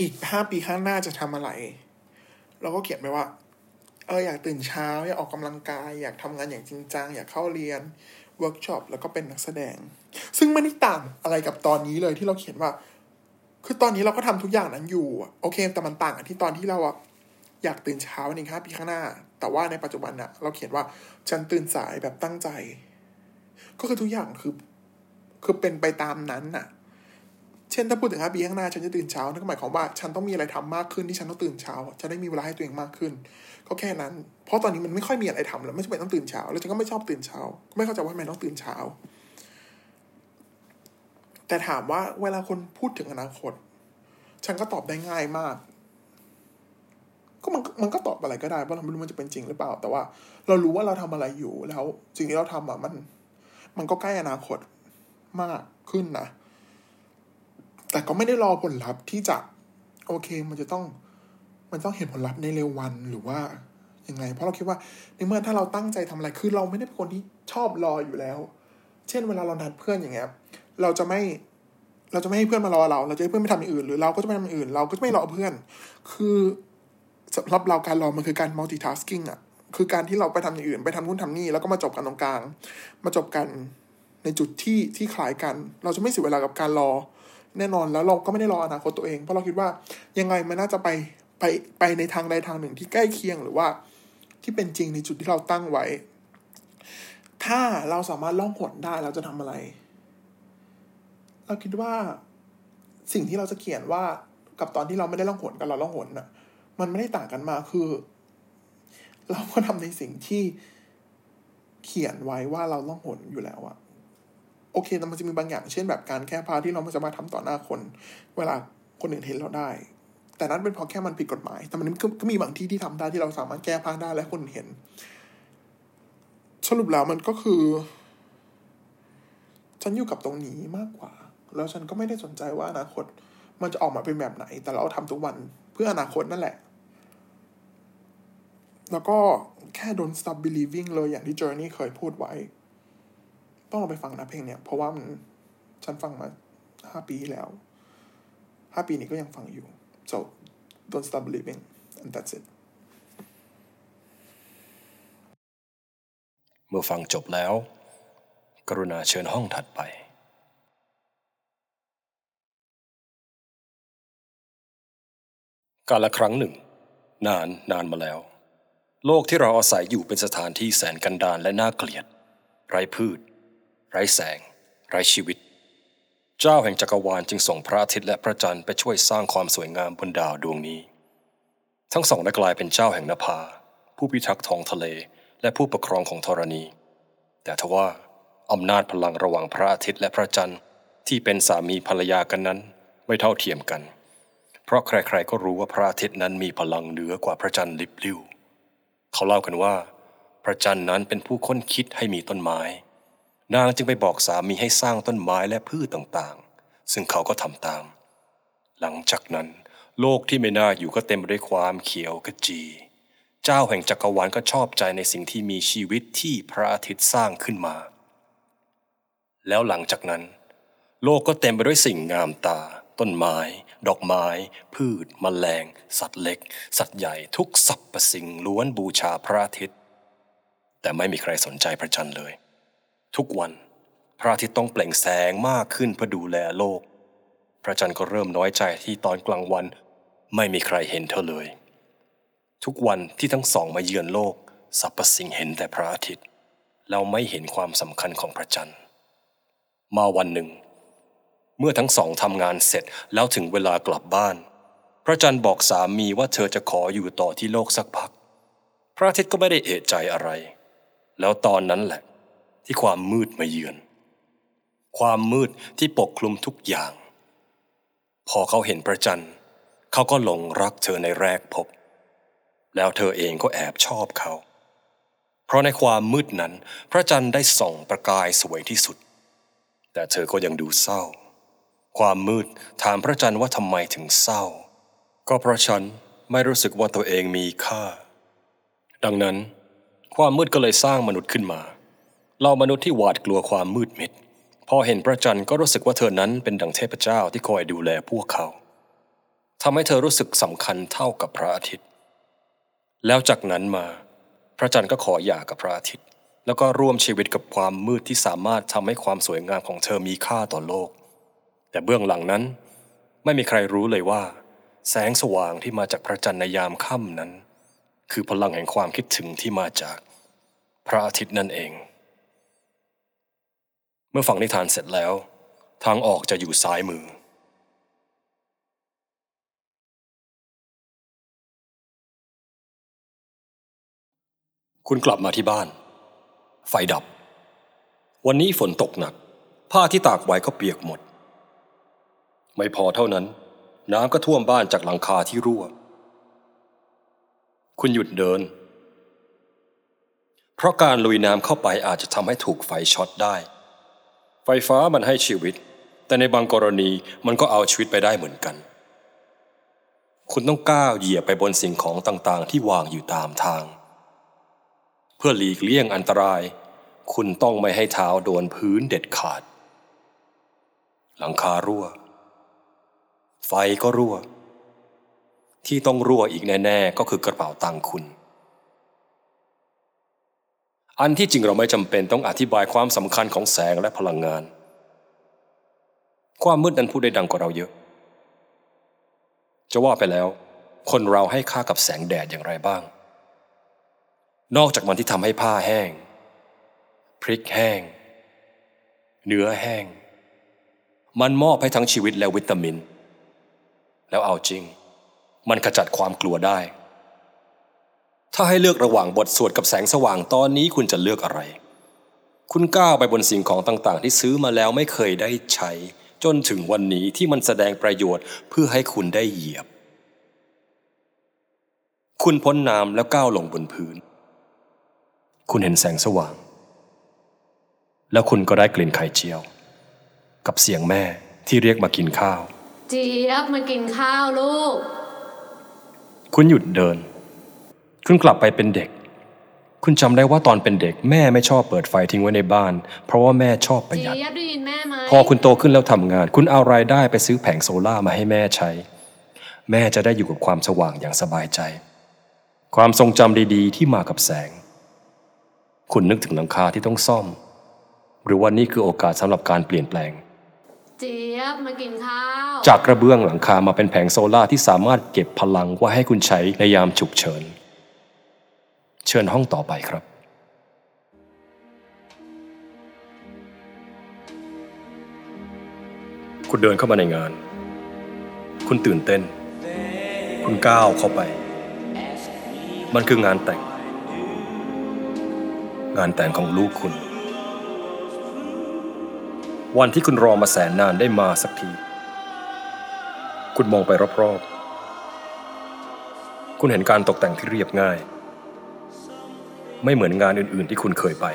อีก5ปีข้างหน้าจะทำอะไรเราก็เขียนไปว่าอยากตื่นเช้าอยากออกกำลังกายอยากทำงานอย่างจริงจังอยากเข้าเรียนเวิร์กช็อปแล้วก็เป็นนักแสดงซึ่งไม่ได้ต่างอะไรกับตอนนี้เลยที่เราเขียนว่าคือตอนนี้เราก็ทำทุกอย่างนั้นอยู่โอเคแต่มันต่างกันที่ตอนที่เราอยากตื่นเช้าใน5ปีข้างหน้าแต่ว่าในปัจจุบันน่ะเราเขียนว่าฉันตื่นสายแบบตั้งใจก็คือทุกอย่างคือเป็นไปตามนั้นน่ะเช่นถ้าพูดถึง5 ปีข้างหน้าฉันจะตื่นเช้านั่นก็หมายความว่าฉันต้องมีอะไรทำมากขึ้นที่ฉันต้องตื่นเช้าจะได้มีเวลาให้ตัวเองมากขึ้นก็แค่นั้นเพราะตอนนี้มันไม่ค่อยมีอะไรทำแล้วไม่จำเป็นต้องตื่นเช้าแล้วฉันก็ไม่ชอบตื่นเช้าไม่เข้าใจว่าทำไมต้องตื่นเช้าแต่ถามว่าเวลาคนพูดถึงอนาคตฉันก็ตอบได้ง่ายมากก็มันก็ตอบอะไรก็ได้เพราะเราไม่รู้มันจะเป็นจริงหรือเปล่าแต่ว่าเรารู้ว่าเราทำอะไรอยู่แล้วสิ่งที่เราทำมันก็ใกล้อนาคตมากขึ้นนะแต่ก็ไม่ได้รอผลลัพธ์ที่จะโอเคมันต้องเห็นผลลัพธ์ในเร็ววันหรือว่ายังไงเพราะเราคิดว่าในเมื่อถ้าเราตั้งใจทำอะไรคือเราไม่ได้เป็นคนที่ชอบรออยู่แล้วเช่นเวลาเรานัดเพื่อนอย่างเงี้ยเราจะไม่ให้เพื่อนมารอเราจะให้เพื่อนไปทำอย่างอื่นหรือเราก็จะไปทำอย่างอื่นเราก็จะไม่รอเพื่อนคือสำหรับเราการรอมันคือการ multitasking คือการที่เราไปทำอย่างอื่นไปทำนู่นทำนี่แล้วก็มาจบกันตรงกลางมาจบกันในจุดที่คล้ายกันเราจะไม่เสียเวลากับการรอแน่นอนแล้วเราก็ไม่ได้รออนาคตตัวเองเพราะเราคิดว่ายังไงมันน่าจะไปในทางใดทางหนึ่งที่ใกล้เคียงหรือว่าที่เป็นจริงในจุดที่เราตั้งไว้ถ้าเราสามารถล่องหนได้เราจะทำอะไรเราคิดว่าสิ่งที่เราจะเขียนว่ากับตอนที่เราไม่ได้ล่องหนกับเราล่องหนมันไม่ได้ต่างกันมาคือเราก็ทำในสิ่งที่เขียนไว้ว่าเราล่องหนอยู่แล้วโอเคแต่มันจะมีบางอย่างเช่นแบบการแค่พาที่เราไม่สามารถทำต่อหน้าคนเวลาคนอื่นเห็นเราได้แต่นั้นเป็นเพราะแค่มันผิดกฎหมายแต่มันก็มีบางที่ที่ทำได้ที่เราสามารถแก้ผ้าได้และคนเห็นสรุปแล้วมันก็คือฉันอยู่กับตรงนี้มากกว่าแล้วฉันก็ไม่ได้สนใจว่าอนาคตมันจะออกมาเป็นแบบไหนแต่เราทำทุกวันเพื่ออนาคตนั่นแหละแล้วก็แค่ don't stop believing เลยอย่างที่ Journey เคยพูดไว้ต้องลองไปฟังนะเพลงเนี่ยเพราะว่าฉันฟังมา5ปีแล้ว5ปีนี้ก็ยังฟังอยู่ so don't stop believing and that's it เมื่อฟังจบแล้วกรุณาเชิญห้องถัดไปกาลครั้งหนึ่งนานนานมาแล้วโลกที่เราอาศัยอยู่เป็นสถานที่แสนกันดารและน่าเกลียดไร้พืชไร้แสงไร้ชีวิตเจ้าแห่งจักรวาลจึงส่งพระอาทิตย์และพระจันทร์ไปช่วยสร้างความสวยงามบนดาวดวงนี้ทั้งสองได้กลายเป็นเจ้าแห่งนภาผู้พิทักษ์ท้องทะเลและผู้ปกครองของธรณีแต่ทว่าอำนาจพลังระหว่างพระอาทิตย์และพระจันทร์ที่เป็นสามีภรรยากันนั้นไม่เท่าเทียมกันเพราะใครๆก็รู้ว่าพระอาทิตย์นั้นมีพลังเหนือกว่าพระจันทร์ลิบลิ่วเขาเล่ากันว่าพระจันทร์นั้นเป็นผู้ค้นคิดให้มีต้นไม้นางจึงไปบอกสามีให้สร้างต้นไม้และพืชต่างๆซึ่งเขาก็ทำตามหลังจากนั้นโลกที่ไม่น่าอยู่ก็เต็มไปด้วยความเขียวขจีเจ้าแห่งจักรวาลก็ชอบใจในสิ่งที่มีชีวิตที่พระอาทิตย์สร้างขึ้นมาแล้วหลังจากนั้นโลกก็เต็มไปด้วยสิ่งงามตาต้นไม้ดอกไม้พืชแมลงสัตว์เล็กสัตว์ใหญ่ทุกสรรพสิ่งล้วนบูชาพระอาทิตย์แต่ไม่มีใครสนใจพระจันทร์เลยทุกวันพระอาทิตย์ต้องเปล่งแสงมากขึ้นเพื่อดูแลโลกพระจันทร์ก็เริ่มน้อยใจที่ตอนกลางวันไม่มีใครเห็นเธอเลยทุกวันที่ทั้งสองมาเยือนโลกสรรพสิ่งเห็นแต่พระอาทิตย์เราไม่เห็นความสำคัญของพระจันทร์มาวันหนึ่งเมื่อทั้งสองทำงานเสร็จแล้วถึงเวลากลับบ้านพระจันทร์บอกสามีว่าเธอจะขออยู่ต่อที่โลกสักพักพระอาทิตย์ก็ไม่ได้เอะใจอะไรแล้วตอนนั้นแหละที่ความมืดมาเยือนความมืดที่ปกคลุมทุกอย่างพอเขาเห็นพระจันทร์เขาก็หลงรักเธอในแรกพบแล้วเธอเองก็แอบชอบเขาเพราะในความมืดนั้นพระจันทร์ได้ส่องประกายสวยที่สุดแต่เธอก็ยังดูเศร้าความมืดถามพระจันทร์ว่าทำไมถึงเศร้าก็เพราะฉันไม่รู้สึกว่าตัวเองมีค่าดังนั้นความมืดก็เลยสร้างมนุษย์ขึ้นมาเรามนุษย์ที่หวาดกลัวความมืดมิด พอเห็นพระจันทร์ก็รู้สึกว่าเธอนั้นเป็นดั่งเทพเจ้าที่คอยดูแลพวกเขาทำให้เธอรู้สึกสำคัญเท่ากับพระอาทิตย์แล้วจากนั้นมาพระจันทร์ก็ขอหย่ากับพระอาทิตย์แล้วก็ร่วมชีวิตกับความมืดที่สามารถทำให้ความสวยงามของเธอมีค่าต่อโลกแต่เบื้องหลังนั้นไม่มีใครรู้เลยว่าแสงสว่างที่มาจากพระจันทร์ในยามค่ำนั้นคือพลังแห่งความคิดถึงที่มาจากพระอาทิตย์นั่นเองเมื่อฟังนิทานเสร็จแล้วทางออกจะอยู่ซ้ายมือคุณกลับมาที่บ้านไฟดับวันนี้ฝนตกหนักผ้าที่ตากไว้ก็เปียกหมดไม่พอเท่านั้นน้ำก็ท่วมบ้านจากหลังคาที่รั่วคุณหยุดเดินเพราะการลุยน้ำเข้าไปอาจจะทำให้ถูกไฟช็อตได้ไฟฟ้ามันให้ชีวิตแต่ในบางกรณีมันก็เอาชีวิตไปได้เหมือนกันคุณต้องก้าวเหยียบไปบนสิ่งของต่างๆที่วางอยู่ตามทางเพื่อหลีกเลี่ยงอันตรายคุณต้องไม่ให้เท้าโดนพื้นเด็ดขาดหลังคารั่วไฟก็รั่วที่ต้องรั่วอีกแน่ๆก็คือกระเป๋าตังค์คุณอันที่จริงเราไม่จำเป็นต้องอธิบายความสำคัญของแสงและพลังงานความมืดนั้นพูดได้ดังกว่าเราเยอะจะว่าไปแล้วคนเราให้ค่ากับแสงแดดอย่างไรบ้างนอกจากมันที่ทำให้ผ้าแห้งพริกแห้งเนื้อแห้งมันมอบให้ทั้งชีวิตและวิตามินแล้วเอาจริงมันขจัดความกลัวได้ถ้าให้เลือกระหว่างบทสวดกับแสงสว่างตอนนี้คุณจะเลือกอะไรคุณก้าวไปบนสิ่งของต่างๆที่ซื้อมาแล้วไม่เคยได้ใช้จนถึงวันนี้ที่มันแสดงประโยชน์เพื่อให้คุณได้เหยียบคุณพ้นน้ำแล้วก้าวลงบนพื้นคุณเห็นแสงสว่างแล้วคุณก็ได้กลิ่นไข่เจียวกับเสียงแม่ที่เรียกมากินข้าวเจี๊ยบมากินข้าวลูกคุณหยุดเดินคุณกลับไปเป็นเด็กคุณจำได้ว่าตอนเป็นเด็กแม่ไม่ชอบเปิดไฟทิ้งไว้ในบ้านเพราะว่าแม่ชอบประหยัดเจี๊ยบได้ยินแม่ไหมพอคุณโตขึ้นแล้วทำงานคุณเอารายได้ไปซื้อแผงโซล่ามาให้แม่ใช้แม่จะได้อยู่กับความสว่างอย่างสบายใจความทรงจำดีๆที่มากับแสงคุณนึกถึงหลังคาที่ต้องซ่อมหรือว่านี่คือโอกาสสำหรับการเปลี่ยนแปลงเจี๊ยบมากินข้าวจากกระเบื้องหลังคามาเป็นแผงโซล่าที่สามารถเก็บพลังไว้ให้คุณใช้ในยามฉุกเฉินเชิญห้องต่อไปครับคุณเดินเข้ามาในงานคุณตื่นเต้นคุณก้าวเข้าไปมันคืองานแต่งของลูกคุณวันที่คุณรอมาแสนนานได้มาสักทีคุณมองไปรอบๆคุณเห็นการตกแต่งที่เรียบง่ายไม่เหมือนงานอื่นๆที่คุณเคยไป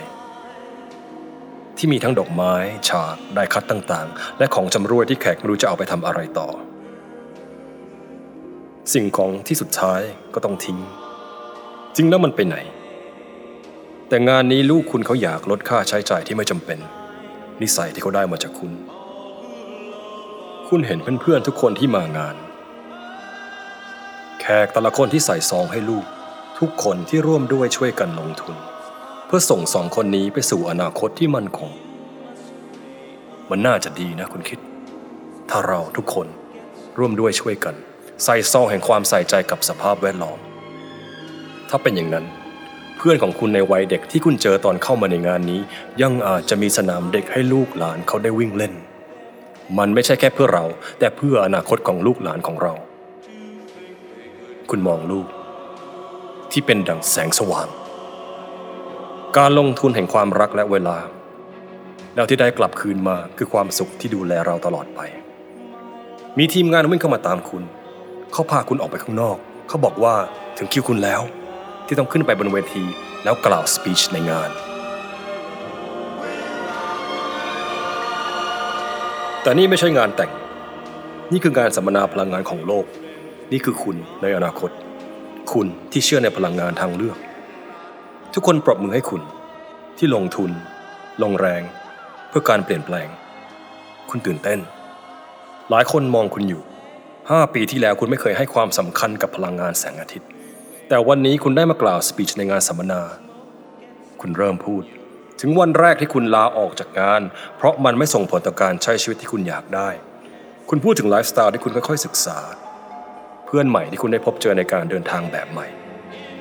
ที่มีทั้งดอกไม้ฉากไดคัตต่างๆและของจำรวยที่แขกไม่รู้จะเอาไปทำอะไรต่อสิ่งของที่สุดท้ายก็ต้องทิ้งจริงแล้วมันไปไหนแต่งานนี้ลูกคุณเขาอยากลดค่าใช้จ่ายที่ไม่จำเป็นนิสัยที่เขาได้มาจากคุณเห็นเพื่อนๆทุกคนที่มางานแขกแต่ละคนที่ใส่ซองให้ลูกทุกคนที่ร่วมด้วยช่วยกันลงทุนเพื่อส่งสองคนนี้ไปสู่อนาคตที่มั่นคงมันน่าจะดีนะคุณคิดถ้าเราทุกคนร่วมด้วยช่วยกันใส่ซองแห่งความใส่ใจกับสภาพแวดล้อมถ้าเป็นอย่างนั้นเพื่อนของคุณในวัยเด็กที่คุณเจอตอนเข้ามาในงานนี้ยังอาจจะมีสนามเด็กให้ลูกหลานเขาได้วิ่งเล่นมันไม่ใช่แค่เพื่อเราแต่เพื่ออนาคตของลูกหลานของเราคุณมองลูกที่เป็นดั่งแสงสว่างการลงทุนแห่งความรักและเวลาแล้วที่ได้กลับคืนมาคือความสุขที่ดูแลเราตลอดไปมีทีมงานวิ่งเข้ามาตามคุณเขาพาคุณออกไปข้างนอกเขาบอกว่าถึงคิวคุณแล้วที่ต้องขึ้นไปบนเวทีแล้วกล่าวสปีชในงานแต่นี่ไม่ใช่งานแต่งนี่คืองานสัมมนาพลังงานของโลกนี่คือคุณในอนาคตคุณที่เชื่อในพลังงานทางเลือกทุกคนปรบมือให้คุณที่ลงทุนลงแรงเพื่อการเปลี่ยนแปลง คุณตื่นเต้นหลายคนมองคุณอยู่5ปีที่แล้วคุณไม่เคยให้ความสำคัญกับพลังงานแสงอาทิตย์แต่วันนี้คุณได้มากล่าวสปีชในงานสัมมนาคุณเริ่มพูดถึงวันแรกที่คุณลาออกจากงานเพราะมันไม่ส่งผลต่อการใช้ชีวิตที่คุณอยากได้คุณพูดถึงไลฟ์สไตล์ที่คุณค่อยๆศึกษาเพื่อนใหม่ที่คุณได้พบเจอในการเดินทางแบบใหม่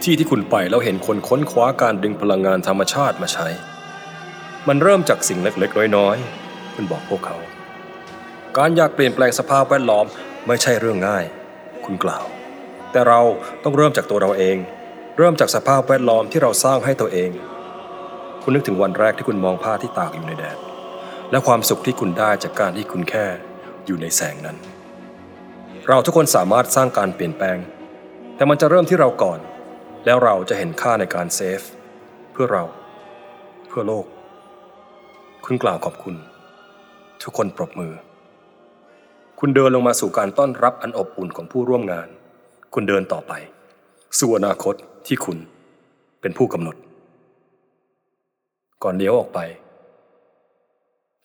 ที่ที่คุณไปแล้วเห็นคนค้นคว้าการดึงพลังงานธรรมชาติมาใช้มันเริ่มจากสิ่งเล็กๆน้อยๆคุณบอกพวกเขาการอยากเปลี่ยนแปลงสภาพแวดล้อมไม่ใช่เรื่องง่ายคุณกล่าวแต่เราต้องเริ่มจากตัวเราเองเริ่มจากสภาพแวดล้อมที่เราสร้างให้ตัวเองคุณนึกถึงวันแรกที่คุณมองผ้าที่ตากอยู่ในแดดและความสุขที่คุณได้จากการที่คุณแค่อยู่ในแสงนั้นเราทุกคนสามารถสร้างการเปลี่ยนแปลงแต่มันจะเริ่มที่เราก่อนแล้วเราจะเห็นค่าในการเซฟเพื่อเราเพื่อโลกคุณกล่าวขอบคุณทุกคนปรบมือคุณเดินลงมาสู่การต้อนรับอันอบอุ่นของผู้ร่วมงานคุณเดินต่อไปสู่อนาคตที่คุณเป็นผู้กำหนดก่อนเลี้ยวออกไป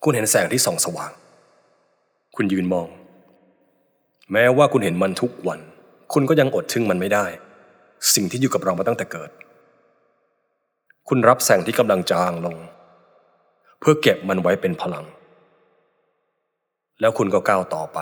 คุณเห็นแสงที่ส่องสว่างคุณยืนมองแม้ว่าคุณเห็นมันทุกวันคุณก็ยังอดทึ่งมันไม่ได้สิ่งที่อยู่กับเรามาตั้งแต่เกิดคุณรับแสงที่กำลังจางลงเพื่อเก็บมันไว้เป็นพลังแล้วคุณก็ก้าวต่อไป